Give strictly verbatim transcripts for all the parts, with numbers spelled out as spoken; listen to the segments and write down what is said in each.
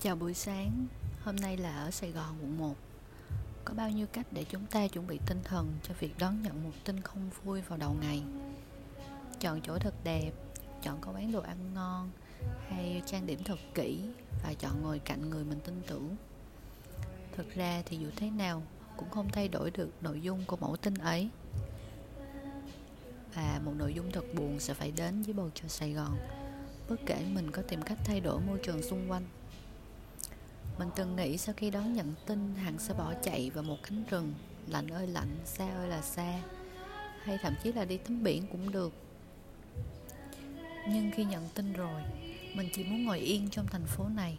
Chào buổi sáng, hôm nay là ở Sài Gòn quận một. Có bao nhiêu cách để chúng ta chuẩn bị tinh thần cho việc đón nhận một tin không vui vào đầu ngày. Chọn chỗ thật đẹp, chọn có quán đồ ăn ngon, hay trang điểm thật kỹ và chọn ngồi cạnh người mình tin tưởng. Thực ra thì dù thế nào cũng không thay đổi được nội dung của mẫu tin ấy. Và một nội dung thật buồn sẽ phải đến với bầu trời Sài Gòn, bất kể mình có tìm cách thay đổi môi trường xung quanh. Mình từng nghĩ sau khi đón nhận tin hẳn sẽ bỏ chạy vào một cánh rừng, lạnh ơi lạnh, xa ơi là xa, hay thậm chí là đi tắm biển cũng được. Nhưng khi nhận tin rồi, mình chỉ muốn ngồi yên trong thành phố này.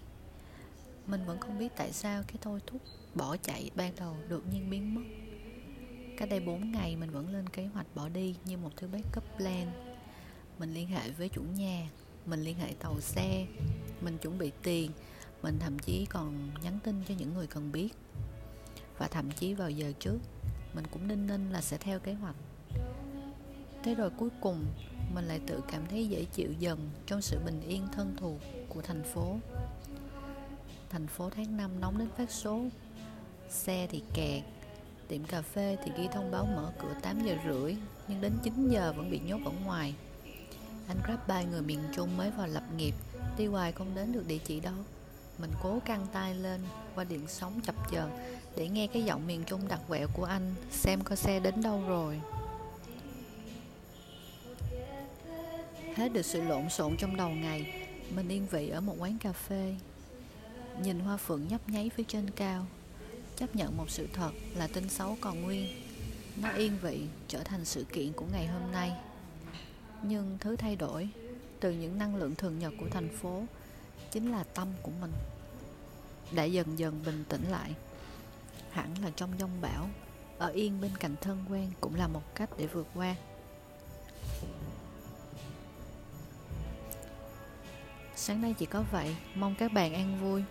Mình vẫn không biết tại sao cái thôi thúc bỏ chạy ban đầu đột nhiên biến mất. Cách đây bốn ngày mình vẫn lên kế hoạch bỏ đi như một thứ backup plan. Mình liên hệ với chủ nhà, mình liên hệ tàu xe, mình chuẩn bị tiền, mình thậm chí còn nhắn tin cho những người cần biết. Và thậm chí vào giờ trước, mình cũng đinh ninh là sẽ theo kế hoạch. Thế rồi cuối cùng, mình lại tự cảm thấy dễ chịu dần trong sự bình yên thân thuộc của thành phố. Thành phố tháng năm nóng đến phát số, xe thì kẹt, tiệm cà phê thì ghi thông báo mở cửa tám giờ rưỡi, nhưng đến chín giờ vẫn bị nhốt ở ngoài. Anh Grabby người miền Trung mới vào lập nghiệp, đi hoài không đến được địa chỉ đó. Mình cố căng tai lên qua điện sóng chập chờn để nghe cái giọng miền Trung đặc quẹo của anh, xem coi xe đến đâu rồi. Hết được sự lộn xộn trong đầu ngày, mình yên vị ở một quán cà phê, nhìn hoa phượng nhấp nháy phía trên cao, chấp nhận một sự thật là tin xấu còn nguyên. Nó yên vị trở thành sự kiện của ngày hôm nay. Nhưng thứ thay đổi từ những năng lượng thường nhật của thành phố chính là tâm của mình đã dần dần bình tĩnh lại. Hẳn là trong giông bão, ở yên bên cạnh thân quen cũng là một cách để vượt qua. Sáng nay chỉ có vậy, mong các bạn an vui.